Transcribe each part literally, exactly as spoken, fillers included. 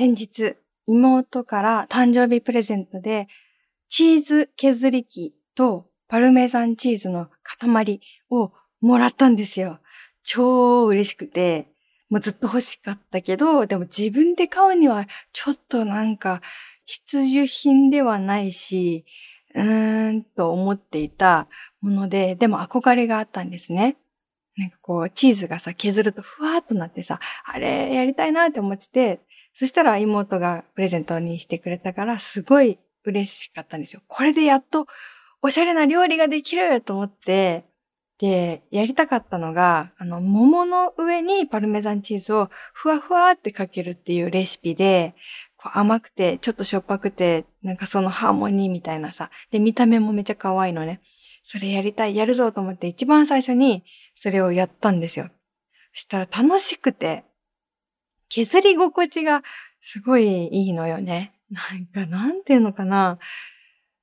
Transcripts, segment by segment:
先日、妹から誕生日プレゼントで、チーズ削り器とパルメザンチーズの塊をもらったんですよ。超嬉しくて、もうずっと欲しかったけど、でも自分で買うにはちょっとなんか必需品ではないし、うーんと思っていたもので、でも憧れがあったんですね。なんかこう、チーズがさ、削るとふわーっとなってさ、あれやりたいなって思ってて、そしたら妹がプレゼントにしてくれたから、すごい嬉しかったんですよ。これでやっとおしゃれな料理ができると思って、で、やりたかったのが、あの、桃の上にパルメザンチーズをふわふわってかけるっていうレシピで、こう甘くて、ちょっとしょっぱくて、なんかそのハーモニーみたいなさ。で、見た目もめちゃ可愛いのね。それやりたい、やるぞと思って一番最初にそれをやったんですよ。そしたら楽しくて、削り心地がすごいいいのよね。なんか、なんていうのかな。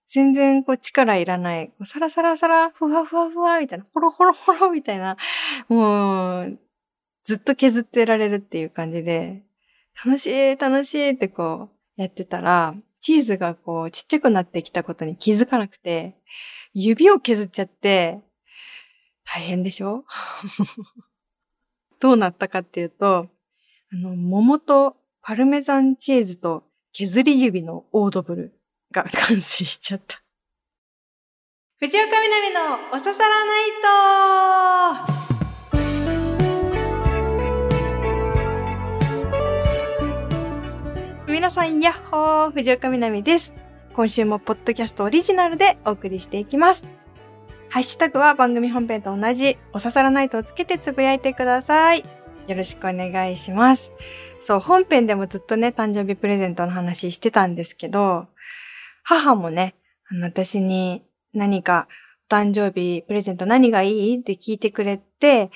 全然こう力いらない、こうサラサラサラ、ふわふわふわみたいな、ほろほろほろみたいな、もう、ずっと削ってられるっていう感じで、楽しい楽しいってこうやってたら、チーズがこうちっちゃくなってきたことに気づかなくて、指を削っちゃって、大変でしょどうなったかっていうと、あの、桃とパルメザンチーズと削り指のオードブルが完成しちゃった。藤岡みなみのおささらナイト。皆さんやっほー、藤岡みなみです。今週もポッドキャストオリジナルでお送りしていきます。ハッシュタグは番組本編と同じおささらナイトをつけてつぶやいてください。よろしくお願いします。そう、本編でもずっとね、誕生日プレゼントの話してたんですけど、母もね、あの、私に何か、お誕生日プレゼント何がいいって聞いてくれて、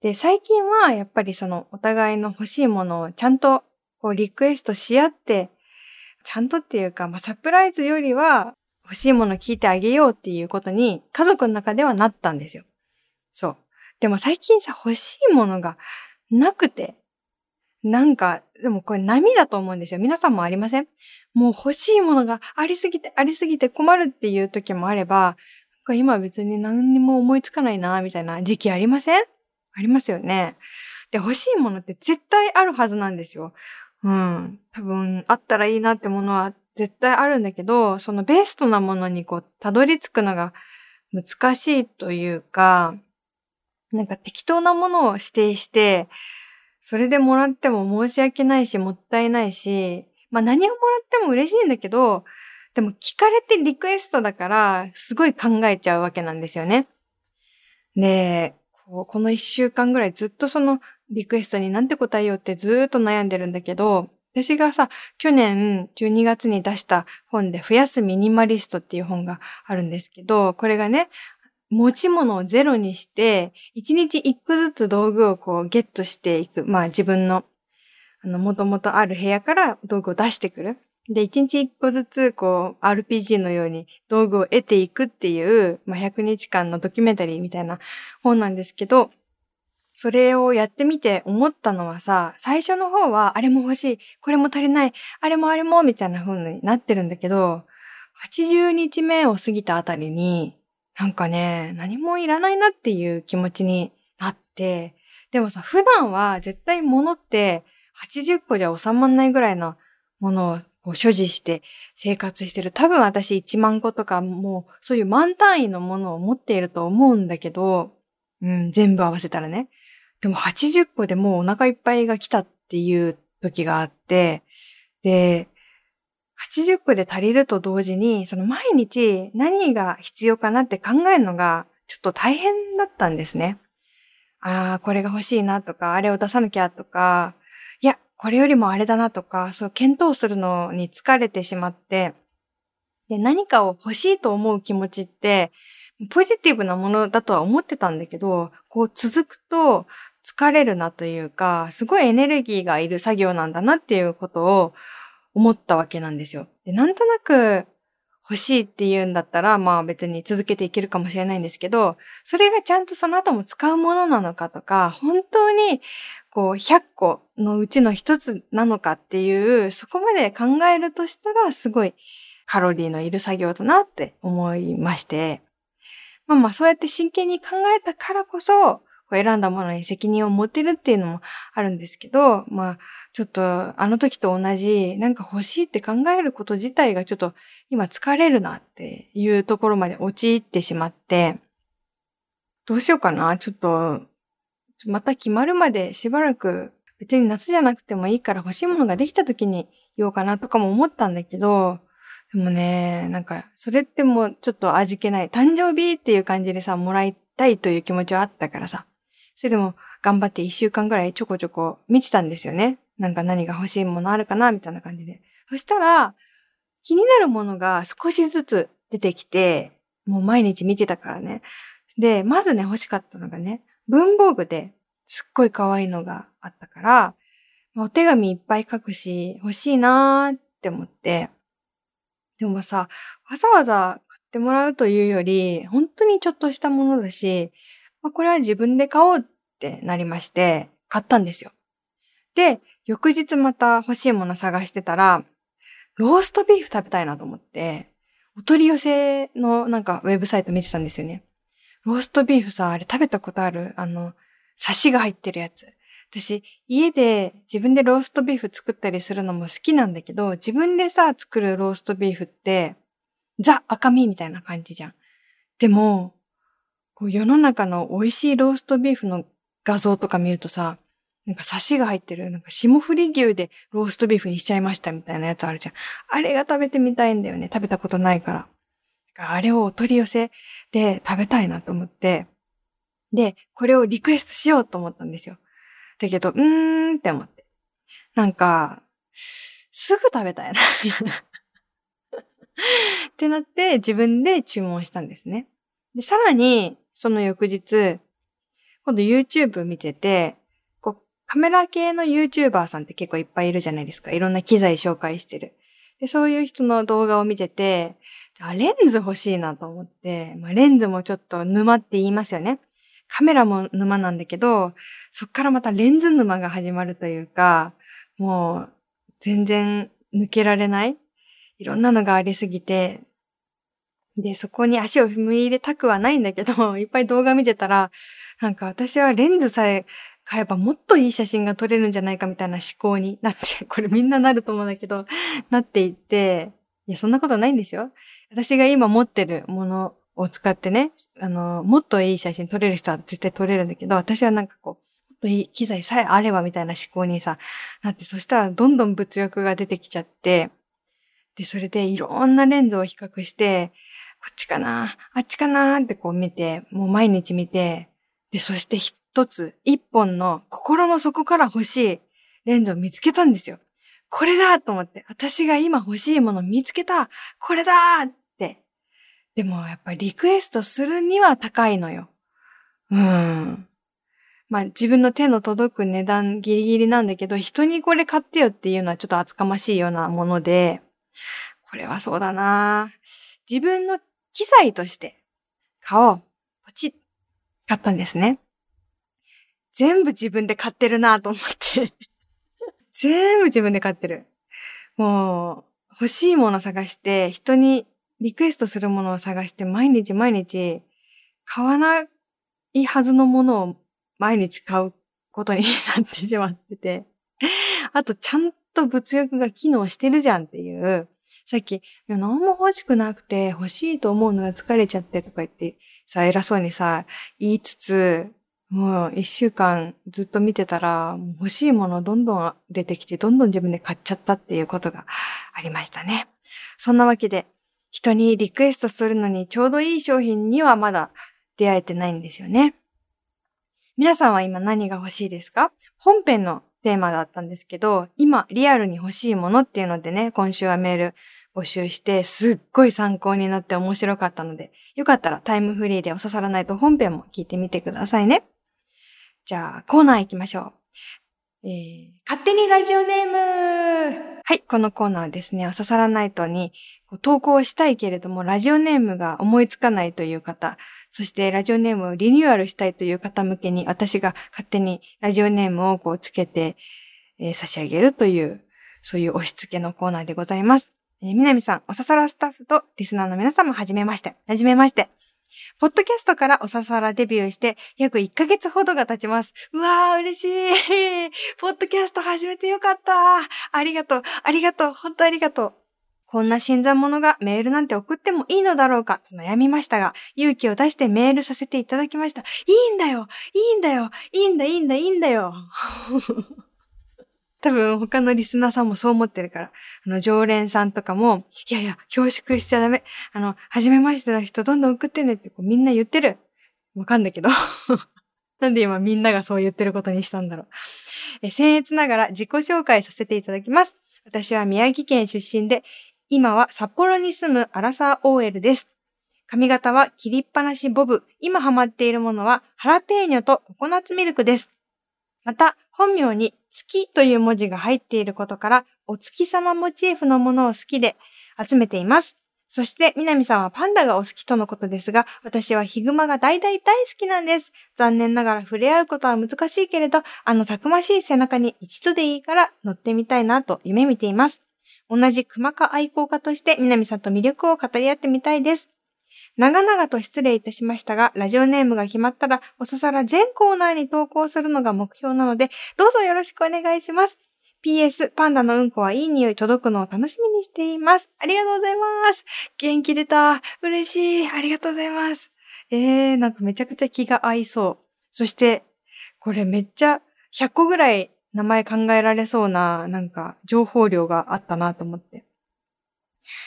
で、最近はやっぱりその、お互いの欲しいものをちゃんと、こう、リクエストし合って、ちゃんとっていうか、まあ、サプライズよりは、欲しいもの聞いてあげようっていうことに、家族の中ではなったんですよ。そう。でも最近さ、欲しいものがなくて、なんか、でもこれ波だと思うんですよ。皆さんもありません？もう欲しいものがありすぎてありすぎて困るっていう時もあれば、なんか今別に何にも思いつかないなみたいな時期ありません？ありますよね。で、欲しいものって絶対あるはずなんですよ。うん。多分あったらいいなってものは絶対あるんだけど、そのベストなものにこうたどり着くのが難しいというか、なんか適当なものを指定して、それでもらっても申し訳ないし、もったいないし、まあ何をもらっても嬉しいんだけど、でも聞かれてリクエストだから、すごい考えちゃうわけなんですよね。で、こう、この一週間ぐらいずっとそのリクエストになんて答えようってずーっと悩んでるんだけど、私がさ、去年じゅうにがつに出した本で増やすミニマリストっていう本があるんですけど、これがね、持ち物をゼロにして、一日一個ずつ道具をこうゲットしていく。まあ自分の、あの、もともとある部屋から道具を出してくる。で、一日一個ずつ、こう、アールピージー のように道具を得ていくっていう、まあひゃくにちかんのドキュメンタリーみたいな本なんですけど、それをやってみて思ったのはさ、最初の方は、あれも欲しい、これも足りない、あれもあれも、みたいな風になってるんだけど、はちじゅうにちめを過ぎたあたりに、なんかね、何もいらないなっていう気持ちになって、でもさ、普段は絶対物ってはちじゅっこじゃ収まんないぐらいのものをこう所持して生活してる。多分私いちまんことかもうそういう万単位のものを持っていると思うんだけど、うん、全部合わせたらね。でもはちじゅっこでもうお腹いっぱいが来たっていう時があって、で、はちじゅっこで足りると同時に、その毎日何が必要かなって考えるのがちょっと大変だったんですね。ああ、これが欲しいなとか、あれを出さなきゃとか、いや、これよりもあれだなとか、そう検討するのに疲れてしまって、で、何かを欲しいと思う気持ちって、ポジティブなものだとは思ってたんだけど、こう続くと疲れるなというか、すごいエネルギーがいる作業なんだなっていうことを、思ったわけなんですよ。で、なんとなく欲しいって言うんだったら、まあ別に続けていけるかもしれないんですけど、それがちゃんとその後も使うものなのかとか、本当にこうひゃっこのうちの一つなのかっていう、そこまで考えるとしたらすごいカロリーのいる作業だなって思いまして、まあまあそうやって真剣に考えたからこそ、こう選んだものに責任を持てるっていうのもあるんですけど、まあちょっとあの時と同じなんか欲しいって考えること自体がちょっと今疲れるなっていうところまで陥ってしまって、どうしようかな、ちょっとまた決まるまでしばらく別に夏じゃなくてもいいから欲しいものができた時に言おうかなとかも思ったんだけど、でもね、なんかそれってもうちょっと味気ない、誕生日っていう感じでさ、もらいたいという気持ちはあったからさ、それでも頑張って一週間ぐらいちょこちょこ見てたんですよね。なんか何が欲しいものあるかなみたいな感じで。そしたら気になるものが少しずつ出てきて、もう毎日見てたからね。で、まずね欲しかったのがね、文房具ですっごい可愛いのがあったから、お手紙いっぱい書くし欲しいなーって思って。でもさ、わざわざ買ってもらうというより、本当にちょっとしたものだし、まあ、これは自分で買おうってなりまして、買ったんですよ。で、翌日また欲しいもの探してたら、ローストビーフ食べたいなと思って、お取り寄せのなんかウェブサイト見てたんですよね。ローストビーフさ、あれ食べたことある？あの、サシが入ってるやつ。私、家で自分でローストビーフ作ったりするのも好きなんだけど、自分でさ、作るローストビーフって、ザ・赤身みたいな感じじゃん。でも、こう世の中の美味しいローストビーフの画像とか見るとさ、なんかサシが入ってる、なんか霜降り牛でローストビーフにしちゃいましたみたいなやつあるじゃん。あれが食べてみたいんだよね。食べたことないから。あれをお取り寄せで食べたいなと思って、で、これをリクエストしようと思ったんですよ。だけど、うーんって思って。なんか、すぐ食べたいな。ってなって、自分で注文したんですね。で、さらに、その翌日、今度 YouTube 見てて、こう、カメラ系の YouTuber さんって結構いっぱいいるじゃないですか。いろんな機材紹介してる。で、そういう人の動画を見てて、レンズ欲しいなと思って、まあ、レンズもちょっと沼って言いますよね。カメラも沼なんだけど、そっからまたレンズ沼が始まるというか、もう全然抜けられない。いろんなのがありすぎて、で、そこに足を踏み入れたくはないんだけど、いっぱい動画見てたら、なんか私はレンズさえ買えばもっといい写真が撮れるんじゃないかみたいな思考になって、これみんななると思うんだけど、なっていって、いや、そんなことないんですよ。私が今持ってるものを使ってね、あの、もっといい写真撮れる人は絶対撮れるんだけど、私はなんかこう、もっといい機材さえあればみたいな思考にさ、なって、そしたらどんどん物欲が出てきちゃって、で、それでいろんなレンズを比較して、こっちかな、あっちかなってこう見て、もう毎日見て、で、そして一つ、一本の心の底から欲しいレンズを見つけたんですよ。これだと思って、私が今欲しいもの見つけた、これだって。でもやっぱりリクエストするには高いのよ。うーん。まあ自分の手の届く値段ギリギリなんだけど、人にこれ買ってよっていうのはちょっと厚かましいようなもので、これはそうだな。自分の機材として買おう。ポチッ。買ったんですね。全部自分で買ってるなと思って。全部自分で買ってる。もう、欲しいもの探して、人にリクエストするものを探して、毎日毎日、買わないはずのものを毎日買うことになってしまってて。あと、ちゃんと物欲が機能してるじゃんっていう。さっき、いや何も欲しくなくて、欲しいと思うのが疲れちゃってとか言って、さ、偉そうにさ、言いつつ、もう一週間ずっと見てたら、欲しいものどんどん出てきて、どんどん自分で買っちゃったっていうことがありましたね。そんなわけで、人にリクエストするのにちょうどいい商品にはまだ出会えてないんですよね。皆さんは今何が欲しいですか？本編のテーマだったんですけど、今リアルに欲しいものっていうのでね、今週はメール募集して、すっごい参考になって面白かったので、よかったらタイムフリーでお刺さらないと本編も聞いてみてくださいね。じゃあ、コーナー行きましょう。えー、勝手にラジオネームはい、このコーナーはですね、朝サラナイトに投稿したいけれども、ラジオネームが思いつかないという方、そしてラジオネームをリニューアルしたいという方向けに、私が勝手にラジオネームをこうつけて、えー、差し上げるという、そういう押し付けのコーナーでございます。えー、南さん、おささらスタッフとリスナーの皆様、はじめまして。はじめまして。ポッドキャストからおささらデビューして約いっかげつほどが経ちます。うわー、嬉しい。ポッドキャスト始めてよかった。ありがとう、ありがとう、本当ありがとう。こんな新参者がメールなんて送ってもいいのだろうかと悩みましたが、勇気を出してメールさせていただきました。いいんだよ、いいんだよ、いいんだ、いいんだ、いいんだよ。多分他のリスナーさんもそう思ってるから、あの常連さんとかも、いやいや、恐縮しちゃダメ。あの、初めましての人どんどん送ってねってこうみんな言ってる。わかんだけど。なんで今みんながそう言ってることにしたんだろう。え、僭越ながら自己紹介させていただきます。私は宮城県出身で、今は札幌に住むアラサー オーエル です。髪型は切りっぱなしボブ。今ハマっているものはハラペーニョとココナッツミルクです。また、本名に月という文字が入っていることから、お月様モチーフのものを好きで集めています。そして、南さんはパンダがお好きとのことですが、私はヒグマが大大大好きなんです。残念ながら触れ合うことは難しいけれど、あのたくましい背中に一度でいいから乗ってみたいなと夢見ています。同じ熊科愛好家として、南さんと魅力を語り合ってみたいです。長々と失礼いたしましたが、ラジオネームが決まったら、おささら全コーナーに投稿するのが目標なので、どうぞよろしくお願いします。ピーエス、パンダのうんこはいい匂い届くのを楽しみにしています。ありがとうございます。元気出た。嬉しい。ありがとうございます。えー、なんかめちゃくちゃ気が合いそう。そして、これめっちゃひゃっこぐらい名前考えられそうな、なんか情報量があったなと思って。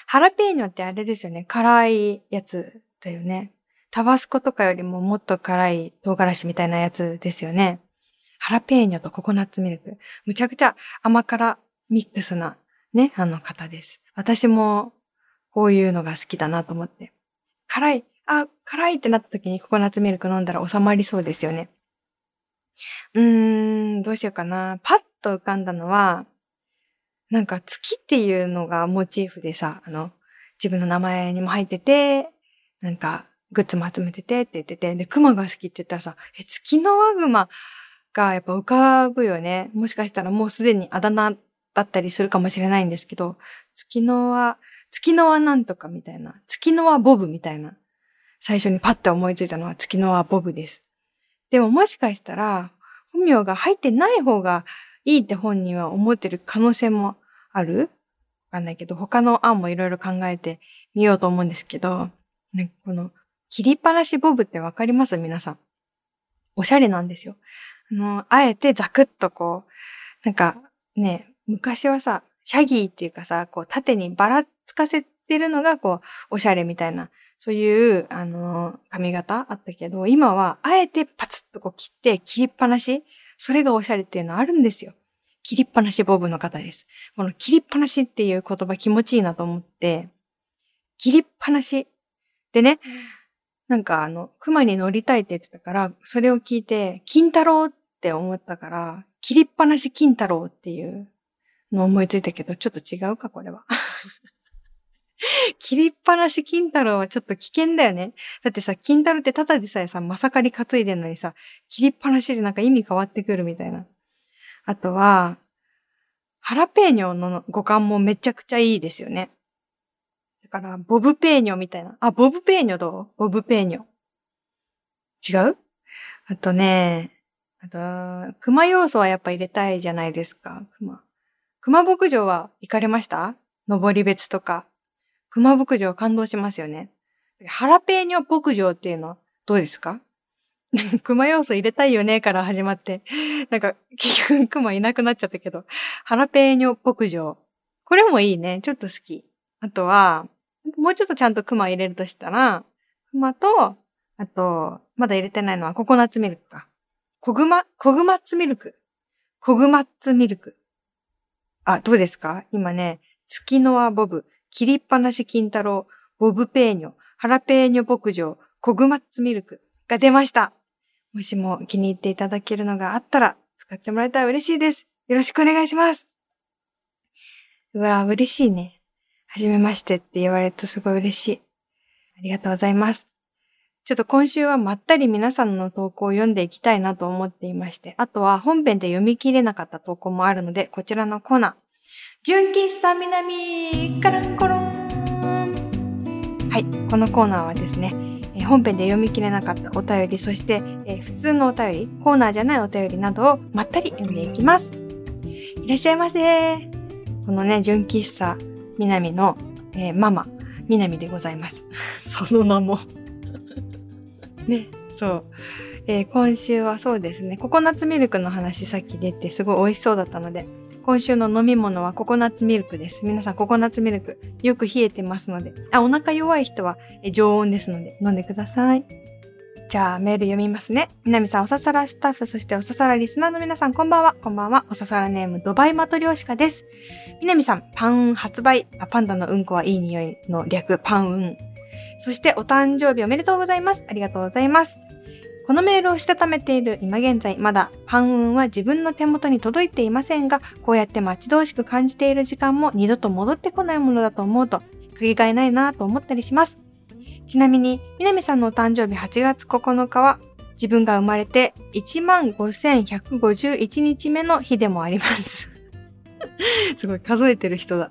ハラペーニョってあれですよね。辛いやつだよね。タバスコとかよりももっと辛い唐辛子みたいなやつですよね。ハラペーニョとココナッツミルク。むちゃくちゃ甘辛ミックスなね、あの方です。私もこういうのが好きだなと思って。辛い、あ、辛いってなった時にココナッツミルク飲んだら収まりそうですよね。うーん、どうしようかな。パッと浮かんだのは、なんか月っていうのがモチーフでさ、あの、自分の名前にも入ってて、なんかグッズも集めててって言ってて、で、熊が好きって言ったらさ、え、月の輪熊がやっぱ浮かぶよね。もしかしたらもうすでにあだ名だったりするかもしれないんですけど、月の輪、月の輪なんとかみたいな、月の輪ボブみたいな、最初にパッて思いついたのは月の輪ボブです。でももしかしたら、本名が入ってない方が、いいって本人は思ってる可能性もある？わかんないけど、他の案もいろいろ考えてみようと思うんですけど、なんかこの、切りっぱなしボブってわかります？皆さん。おしゃれなんですよ。あの、あえてザクッとこう、なんかね、昔はさ、シャギーっていうかさ、こう縦にばらつかせてるのがこう、おしゃれみたいな、そういう、あの、髪型あったけど、今はあえてパツッとこう切って切りっぱなし、それがおしゃれっていうのはあるんですよ。切りっぱなしボブの方です。この切りっぱなしっていう言葉気持ちいいなと思って、切りっぱなし。でね、なんかあの、熊に乗りたいって言ってたから、それを聞いて、金太郎って思ったから、切りっぱなし金太郎っていうのを思いついたけど、ちょっと違うか、これは。切りっぱなし金太郎はちょっと危険だよね。だってさ、金太郎ってただでさえさ、まさかり担いでんのにさ、切りっぱなしでなんか意味変わってくるみたいな。あとは、ハラペーニョの語感もめちゃくちゃいいですよね。だから、ボブペーニョみたいな。あ、ボブペーニョどう？ボブペーニョ。違う？あとね、あと、熊要素はやっぱ入れたいじゃないですか。熊。熊牧場は行かれました？登別とか。熊牧場感動しますよね。ハラペーニョ牧場っていうのはどうですか？熊要素入れたいよねから始まって。なんか、結局熊いなくなっちゃったけど。ハラペーニョ牧場。これもいいね。ちょっと好き。あとは、もうちょっとちゃんと熊入れるとしたら、熊と、あと、まだ入れてないのはココナッツミルクか。コグマ、コグマッツミルク。コグマッツミルク。あ、どうですか？今ね、月の輪ボブ。切りっぱなし金太郎、ボブペーニョ、ハラペーニョ牧場、コグマッツミルクが出ました。もしも気に入っていただけるのがあったら使ってもらえたら嬉しいです。よろしくお願いします。うわ、嬉しいね。はじめましてって言われるとすごい嬉しい。ありがとうございます。ちょっと今週はまったり皆さんの投稿を読んでいきたいなと思っていまして、あとは本編で読み切れなかった投稿もあるので、こちらのコーナー。純喫茶みなみ、カルンコロン。はい、このコーナーはですね、本編で読み切れなかったお便り、そして、えー、普通のお便り、コーナーじゃないお便りなどをまったり読んでいきます。いらっしゃいませ。このね、純喫茶みなみの、えー、ママみなみでございます。その名もね、そう、えー、今週はそうですね、ココナッツミルクの話さっき出てすごい美味しそうだったので、今週の飲み物はココナッツミルクです。皆さんココナッツミルクよく冷えてますので、あ、お腹弱い人は常温ですので飲んでください。じゃあメール読みますね。みなみさん、おささらスタッフ、そしておささらリスナーの皆さん、こんばんは。こんばんは。おささらネームドバイマトリョーシカです。みなみさん、パン発売。あ、パンダのうんこはいい匂いの略、パンうん。そしてお誕生日おめでとうございます。ありがとうございます。このメールをしたためている今現在、まだパン運は自分の手元に届いていませんが、こうやって待ち遠しく感じている時間も二度と戻ってこないものだと思うと、かけがえないなぁと思ったりします。ちなみに、みなみさんのお誕生日はちがつここのかは、自分が生まれて いちまんごせんひゃくごじゅういちにちめの日でもあります。すごい、数えてる人だ。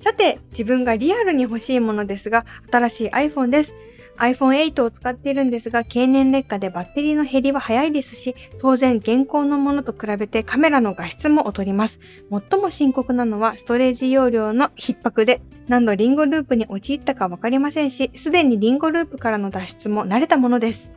さて、自分がリアルに欲しいものですが、新しい iPhone です。アイフォンエイト を使っているんですが、経年劣化でバッテリーの減りは早いですし、当然現行のものと比べてカメラの画質も劣ります。最も深刻なのはストレージ容量の逼迫で、何度リンゴループに陥ったかわかりませんし、すでにリンゴループからの脱出も慣れたものです。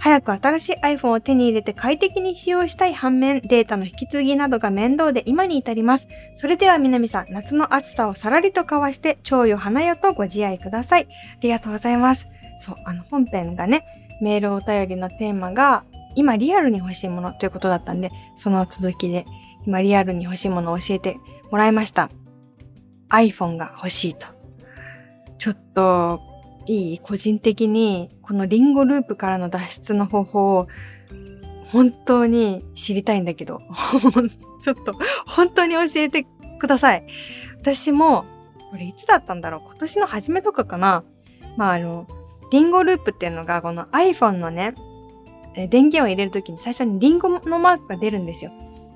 早く新しい iPhone を手に入れて快適に使用したい反面、データの引き継ぎなどが面倒で今に至ります。それではみなみさん、夏の暑さをさらりとかわして、蝶よ花よとご自愛ください。ありがとうございます。そう、あの本編がね、メールお便りのテーマが今リアルに欲しいものということだったんで、その続きで今リアルに欲しいものを教えてもらいました。 iPhone が欲しいと。ちょっといい、個人的にこのリンゴループからの脱出の方法を本当に知りたいんだけどちょっと本当に教えてください。私もこれいつだったんだろう、今年の初めとかかな。まああのリンゴループっていうのが、この iPhone のね、電源を入れるときに最初にリンゴのマークが出るんですよ。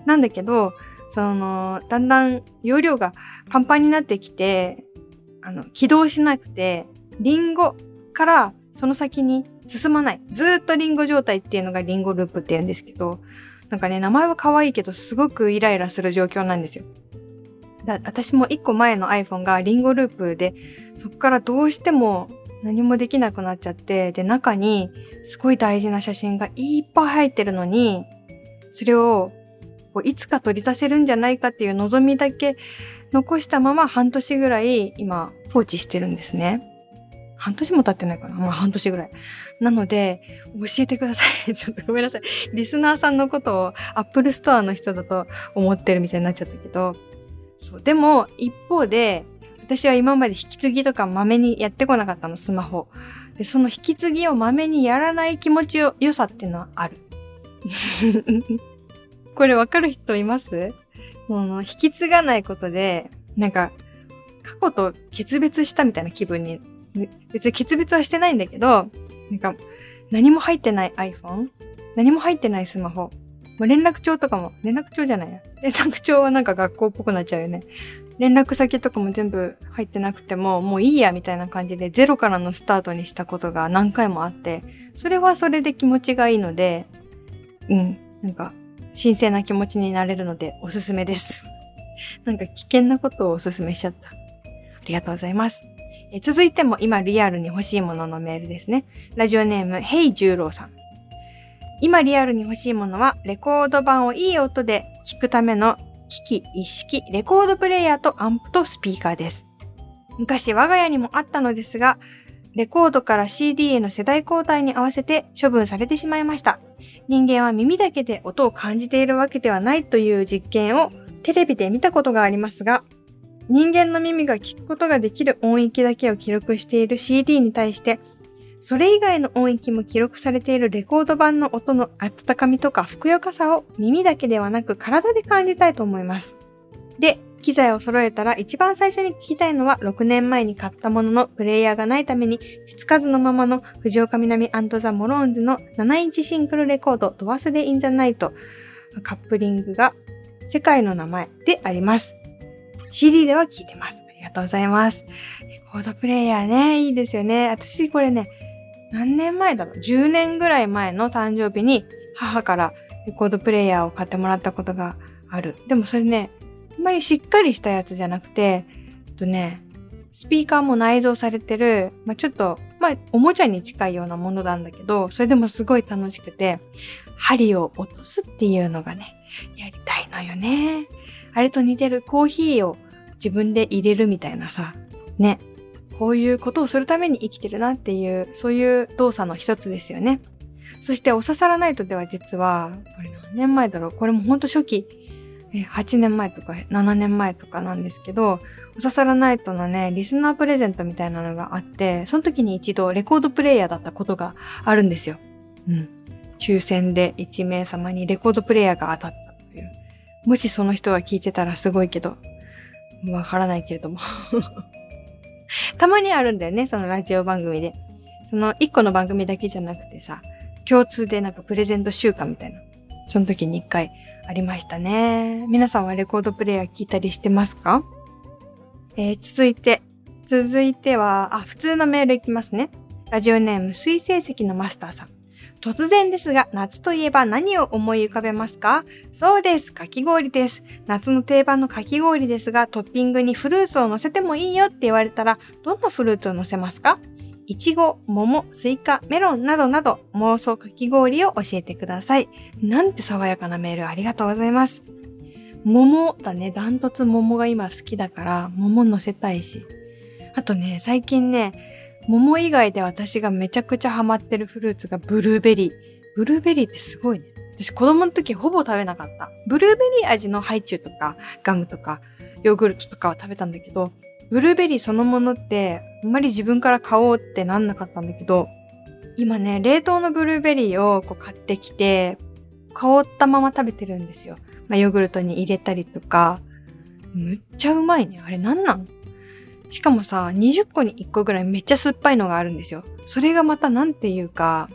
なんだけど、その、だんだん容量がパンパンになってきて、あの、起動しなくて、リンゴからその先に進まない。ずーっとリンゴ状態っていうのがリンゴループって言うんですけど、なんかね、名前は可愛いけど、すごくイライラする状況なんですよ。だ、私も一個前の iPhone がリンゴループで、そこからどうしても、何もできなくなっちゃって、で、中にすごい大事な写真がいっぱい入ってるのに、それをいつか取り出せるんじゃないかっていう望みだけ残したまま半年ぐらい今放置してるんですね。半年も経ってないかな。まあ半年ぐらい。なので、教えてください。ちょっとごめんなさい。リスナーさんのことを Apple Store の人だと思ってるみたいになっちゃったけど。そう。でも、一方で、私は今まで引き継ぎとかまめにやってこなかったの、スマホ。で、その引き継ぎをまめにやらない気持ちよ、良さっていうのはある。これわかる人います？その、引き継がないことで、なんか、過去と決別したみたいな気分に、別に決別はしてないんだけど、なんか、何も入ってない iPhone？ 何も入ってないスマホ。連絡帳とかも、連絡帳じゃないや。連絡帳はなんか学校っぽくなっちゃうよね。連絡先とかも全部入ってなくても、もういいやみたいな感じでゼロからのスタートにしたことが何回もあって、それはそれで気持ちがいいので、うん、なんか、神聖な気持ちになれるのでおすすめです。なんか危険なことをおすすめしちゃった。ありがとうございます。え、続いても今リアルに欲しいもののメールですね。ラジオネーム、ヘイジュウロウさん。今リアルに欲しいものは、レコード盤をいい音で聞くための機器一式、レコードプレイヤーとアンプとスピーカーです。昔我が家にもあったのですが、レコードから シーディー への世代交代に合わせて処分されてしまいました。人間は耳だけで音を感じているわけではないという実験をテレビで見たことがありますが、人間の耳が聞くことができる音域だけを記録している シーディー に対して、それ以外の音域も記録されているレコード盤の音の温かみとかふくよかさを耳だけではなく体で感じたいと思います。で、機材を揃えたら一番最初に聞きたいのはろくねんまえに買ったもののプレイヤーがないために手つかずのままの藤岡みなみ&ザ・モローンズのななインチシングルレコードドワスデ・イン・ザ・ナイトカップリングが世界の名前であります。 シーディー では聴いてます。ありがとうございます。レコードプレイヤーね、いいですよね。私これね、何年前だろう、じゅうねんぐらい前の誕生日に母からレコードプレイヤーを買ってもらったことがある。でもそれね、あんまりしっかりしたやつじゃなくて、えっとね、スピーカーも内蔵されてる、まあ、ちょっと、まあ、おもちゃに近いようなものなんだけど、それでもすごい楽しくて、針を落とすっていうのがね、やりたいのよね。あれと似てるコーヒーを自分で入れるみたいなさ、ね。こういうことをするために生きてるなっていう、そういう動作の一つですよね。そしておささらナイトでは実は、これ何年前だろう、これもほんと初期、はちねんまえとかななねんまえとかなんですけど、おささらナイトのね、リスナープレゼントみたいなのがあって、その時に一度レコードプレイヤーだったことがあるんですよ。うん。抽選でいちめいさまにレコードプレイヤーが当たったという。もしその人が聞いてたらすごいけど、わからないけれども。たまにあるんだよね、そのラジオ番組で。そのいっこの番組だけじゃなくてさ、共通でなんかプレゼント週間みたいな。その時にいっかいありましたね。皆さんはレコードプレイヤー聞いたりしてますか？えー、続いて、続いては、あ、普通のメールいきますね。ラジオネーム水星石のマスターさん。突然ですが、夏といえば何を思い浮かべますか？そうです、かき氷です。夏の定番のかき氷ですが、トッピングにフルーツを乗せてもいいよって言われたら、どんなフルーツを乗せますか？いちご、桃、スイカ、メロンなどなど、妄想かき氷を教えてください。なんて爽やかなメールありがとうございます。桃だね、ダントツ桃が今好きだから、桃乗せたいし。あとね、最近ね、桃以外で私がめちゃくちゃハマってるフルーツがブルーベリー。ブルーベリーってすごいね。私子供の時ほぼ食べなかった。ブルーベリー味のハイチュウとかガムとかヨーグルトとかは食べたんだけど、ブルーベリーそのものってあんまり自分から買おうってなんなかったんだけど、今ね、冷凍のブルーベリーをこう買ってきて、凍ったまま食べてるんですよ。まあ、ヨーグルトに入れたりとか、むっちゃうまいね。あれなんなん？しかもさ、にじゅっこにいっこぐらいめっちゃ酸っぱいのがあるんですよ。それがまたなんていうか、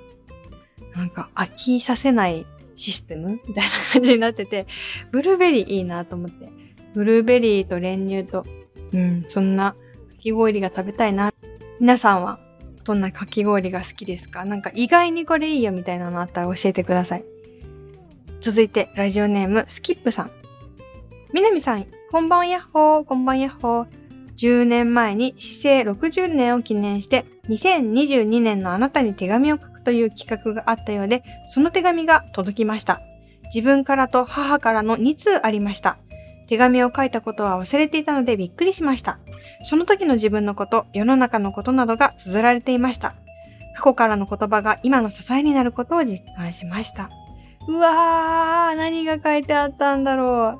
なんか飽きさせないシステムみたいな感じになってて、ブルーベリーいいなと思って。ブルーベリーと練乳と、うん、そんなかき氷が食べたいな。皆さんはどんなかき氷が好きですか？なんか意外にこれいいよみたいなのあったら教えてください。続いて、ラジオネームスキップさん。みなみさん、こんばんやっほー、こんばんやっほー。じゅうねんまえに市政ろくじゅうねんを記念してにせんにじゅうにねんのあなたに手紙を書くという企画があったようで、その手紙が届きました。自分からと母からのにつうありました。手紙を書いたことは忘れていたのでびっくりしました。その時の自分のこと、世の中のことなどが綴られていました。過去からの言葉が今の支えになることを実感しました。うわー、何が書いてあったんだろ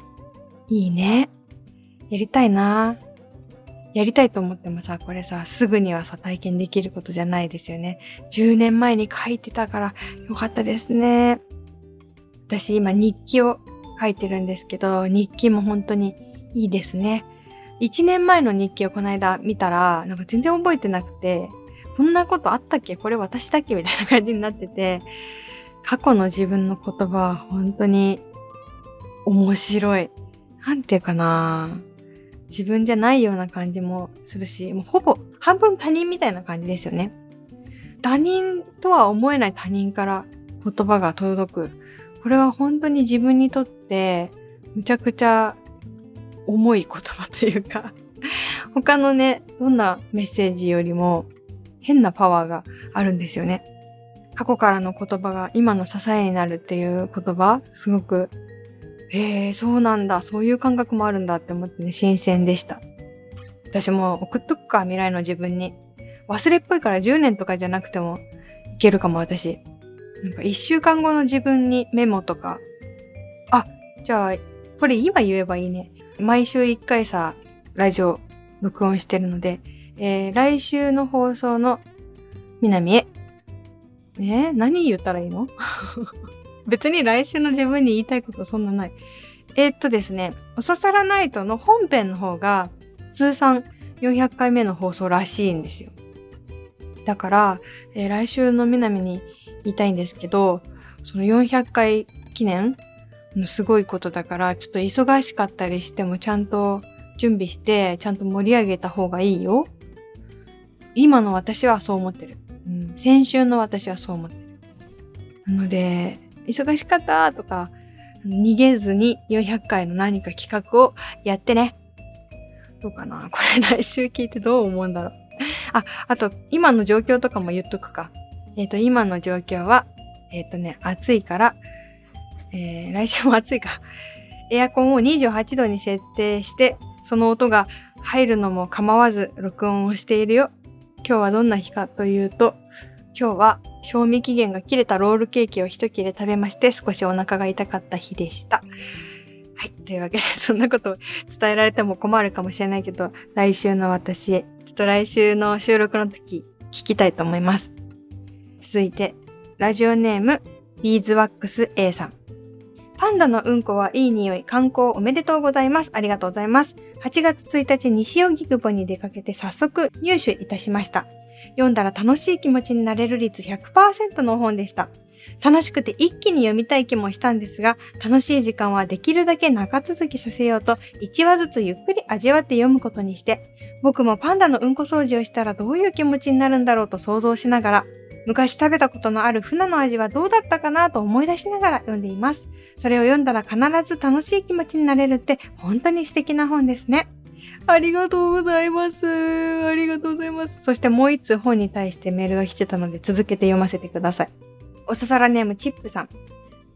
う。いいね。やりたいな。やりたいと思ってもさ、これさ、すぐにはさ、体験できることじゃないですよね。じゅうねんまえに書いてたからよかったですね。私今日記を書いてるんですけど、日記も本当にいいですね。いちねんまえの日記をこの間見たら、なんか全然覚えてなくて、こんなことあったっけ？これ私だっけ？みたいな感じになってて、過去の自分の言葉は本当に面白い。なんていうかな、自分じゃないような感じもするし、もうほぼ半分他人みたいな感じですよね。他人とは思えない他人から言葉が届く。これは本当に自分にとってむちゃくちゃ重い言葉というか、他のね、どんなメッセージよりも変なパワーがあるんですよね。過去からの言葉が今の支えになるっていう言葉、すごくえー、そうなんだ。そういう感覚もあるんだって思ってね、新鮮でした。私も送っとくか、未来の自分に。忘れっぽいからじゅうねんとかじゃなくてもいけるかも、私。なんかいっしゅうかんごの自分にメモとか。あ、じゃあ、これ今言えばいいね。毎週いっかいさ、ラジオ録音してるので、えー、来週の放送の南へ。えー、何言ったらいいの？別に来週の自分に言いたいことそんなない。えー、っとですね、おささらナイトの本編の方が通算よんひゃっかいめの放送らしいんですよ。だから、えー、来週のみなみに言いたいんですけど、そのよんひゃっかい記念のすごいことだから、ちょっと忙しかったりしてもちゃんと準備して、ちゃんと盛り上げた方がいいよ。今の私はそう思ってる。うん、先週の私はそう思ってる。なので、忙しかったとか、逃げずによんひゃっかいの何か企画をやってね。どうかな？これ来週聞いてどう思うんだろう。あ、あと、今の状況とかも言っとくか。えっと、今の状況は、えっとね、暑いから、えー、来週も暑いか。エアコンをにじゅうはちどに設定して、その音が入るのも構わず録音をしているよ。今日はどんな日かというと、今日は賞味期限が切れたロールケーキを一切れ食べまして、少しお腹が痛かった日でした。はい。というわけで、そんなことを伝えられても困るかもしれないけど、来週の私へ、ちょっと来週の収録の時、聞きたいと思います。続いて、ラジオネーム、ビーズワックス A さん。パンダのうんこはいい匂い、観光おめでとうございます。ありがとうございます。はちがつついたち、西荻窪に出かけて早速入手いたしました。読んだら楽しい気持ちになれる率 ひゃくパーセント の本でした。楽しくて一気に読みたい気もしたんですが、楽しい時間はできるだけ長続きさせようといちわずつゆっくり味わって読むことにして、僕もパンダのうんこ掃除をしたらどういう気持ちになるんだろうと想像しながら、昔食べたことのある船の味はどうだったかなと思い出しながら読んでいます。それを読んだら必ず楽しい気持ちになれるって本当に素敵な本ですね。ありがとうございます。ありがとうございます。そしてもう一通本に対してメールが来てたので、続けて読ませてください。おささらネームチップさん。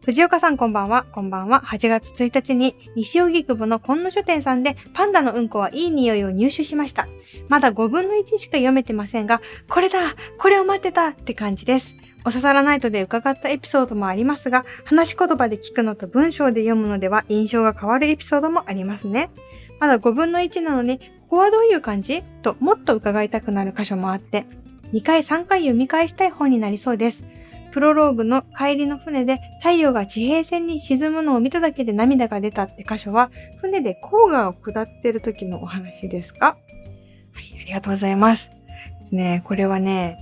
藤岡さんこんばんは。こんばんは。はちがつついたちに西荻窪の今野書店さんでパンダのうんこはいい匂いを入手しました。まだごぶんのいちしか読めてませんが、これだ、これを待ってたって感じです。おささらナイトで伺ったエピソードもありますが、話し言葉で聞くのと文章で読むのでは印象が変わるエピソードもありますね。まだごぶんのいちなのに、ここはどういう感じ？ともっと伺いたくなる箇所もあって、にかいさんかい読み返したい本になりそうです。プロローグの帰りの船で太陽が地平線に沈むのを見ただけで涙が出たって箇所は、船で黄河を下ってる時のお話ですか？はい、ありがとうございます。ですね、これはね、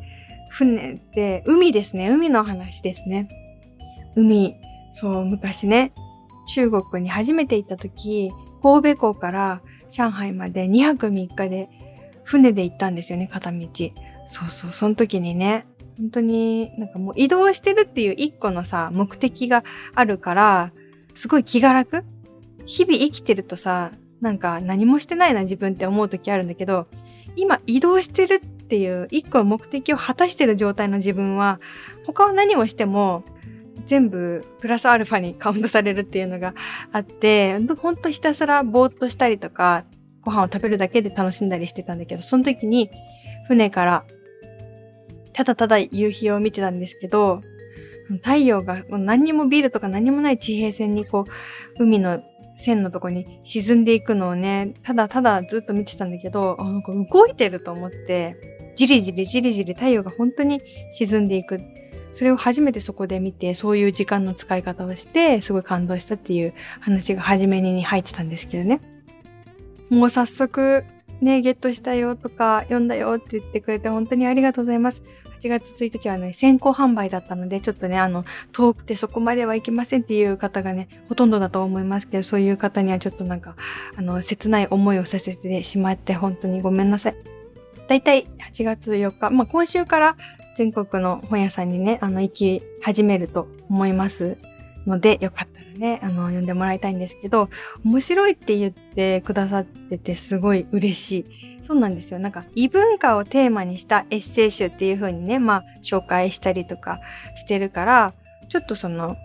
船って海ですね、海の話ですね。海、そう、昔ね、中国に初めて行った時、神戸港から上海までにはくみっかで船で行ったんですよね、片道。そうそう、その時にね、本当になんかもう移動してるっていう一個のさ、目的があるから、すごい気が楽？日々生きてるとさ、なんか何もしてないな自分って思う時あるんだけど、今移動してるっていう一個の目的を果たしてる状態の自分は、他は何をしても全部プラスアルファにカウントされるっていうのがあって、ほんとひたすらぼーっとしたりとか、ご飯を食べるだけで楽しんだりしてたんだけど、その時に船から、ただただ夕日を見てたんですけど、太陽が何にもビールとか何もない地平線にこう、海の線のとこに沈んでいくのをね、ただただずっと見てたんだけど、あ、なんか動いてると思って、じりじりじりじり太陽が本当に沈んでいく。それを初めてそこで見て、そういう時間の使い方をして、すごい感動したっていう話が初めに入ってたんですけどね。もう早速、ね、ゲットしたよとか読んだよって言ってくれて本当にありがとうございます。はちがつついたちはね、先行販売だったので、ちょっとね、あの、遠くてそこまではいけませんっていう方がね、ほとんどだと思いますけど、そういう方にはちょっとなんか、あの、切ない思いをさせてしまって本当にごめんなさい。だいたいはちがつよっか、まあ、今週から全国の本屋さんにね、あの、行き始めると思いますので、よかったらね、あの、読んでもらいたいんですけど、面白いって言ってくださっててすごい嬉しい。そうなんですよ。なんか、異文化をテーマにしたエッセイ集っていう風にね、まあ、紹介したりとかしてるから、ちょっとその、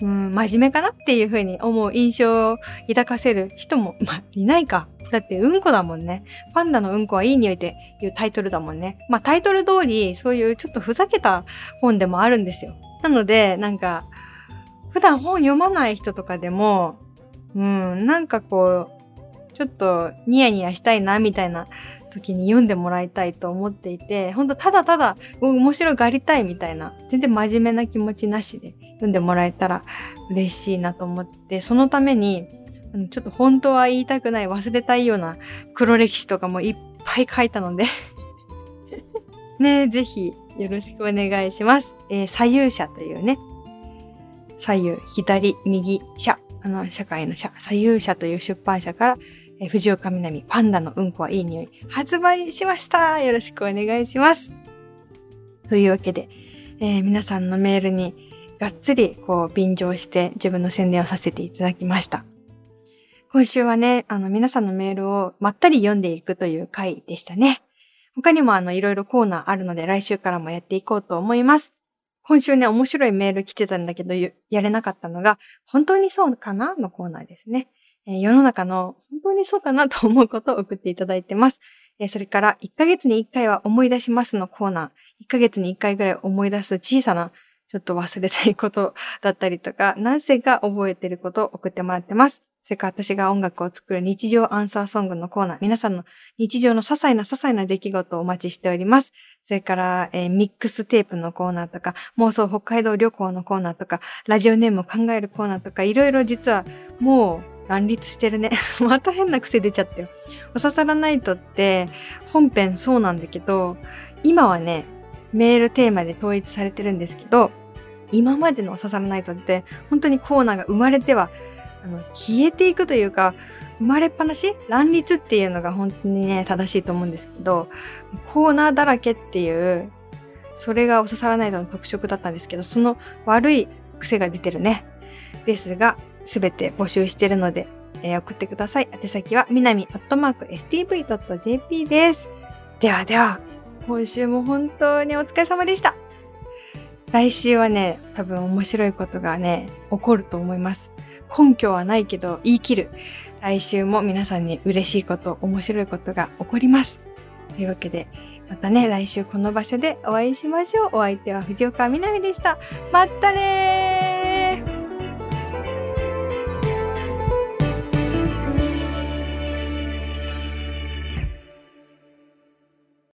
うん、真面目かなっていう風に思う印象を抱かせる人も、まあ、いないか。だって、うんこだもんね。パンダのうんこはいい匂いっていうタイトルだもんね。まあ、タイトル通り、そういうちょっとふざけた本でもあるんですよ。なので、なんか、普段本読まない人とかでも、うん、なんかこう、ちょっとニヤニヤしたいな、みたいな時に読んでもらいたいと思っていて、ほんとただただ面白がりたいみたいな、全然真面目な気持ちなしで読んでもらえたら嬉しいなと思って、そのために、ちょっと本当は言いたくない忘れたいような黒歴史とかもいっぱい書いたのでねえ、ぜひよろしくお願いします。えー、左右者というね、左右、左、右、者、あの、社会の者、左右者という出版社から、えー、藤岡みなみ、パンダのうんこはいい匂い、発売しました。よろしくお願いします。というわけで、えー、皆さんのメールにがっつりこう便乗して自分の宣伝をさせていただきました。今週はね、あの皆さんのメールをまったり読んでいくという回でしたね。他にもあのいろいろコーナーあるので来週からもやっていこうと思います。今週ね、面白いメール来てたんだけどやれなかったのが、本当にそうかなのコーナーですね。えー、世の中の本当にそうかなと思うことを送っていただいてます。えー、それからいっかげつにいっかいは思い出しますのコーナー。いっかげつにいっかいぐらい思い出す小さなちょっと忘れたいことだったりとか、何せか覚えてることを送ってもらってます。それから私が音楽を作る日常アンサーソングのコーナー、皆さんの日常の些細な些細な出来事をお待ちしております。それから、えー、ミックステープのコーナーとか、妄想北海道旅行のコーナーとか、ラジオネームを考えるコーナーとか、いろいろ実はもう乱立してるね。また変な癖出ちゃったよ。おささらナイトって本編そうなんだけど、今はね、メールテーマで統一されてるんですけど、今までのおささらナイトって本当にコーナーが生まれてはあの消えていくというか、生まれっぱなし乱立っていうのが本当にね正しいと思うんですけど、コーナーだらけっていう、それがおささらナイトの特色だったんですけど、その悪い癖が出てるね。ですが全て募集してるので、えー、送ってください。宛先はみなみ アットマーク エスティーブイ ドット ジェーピー です。ではでは、今週も本当にお疲れ様でした。来週はね、多分面白いことがね起こると思います。根拠はないけど言い切る。来週も皆さんに嬉しいこと、面白いことが起こります。というわけで、またね、来週この場所でお会いしましょう。お相手は藤岡みなみでした。まったねー。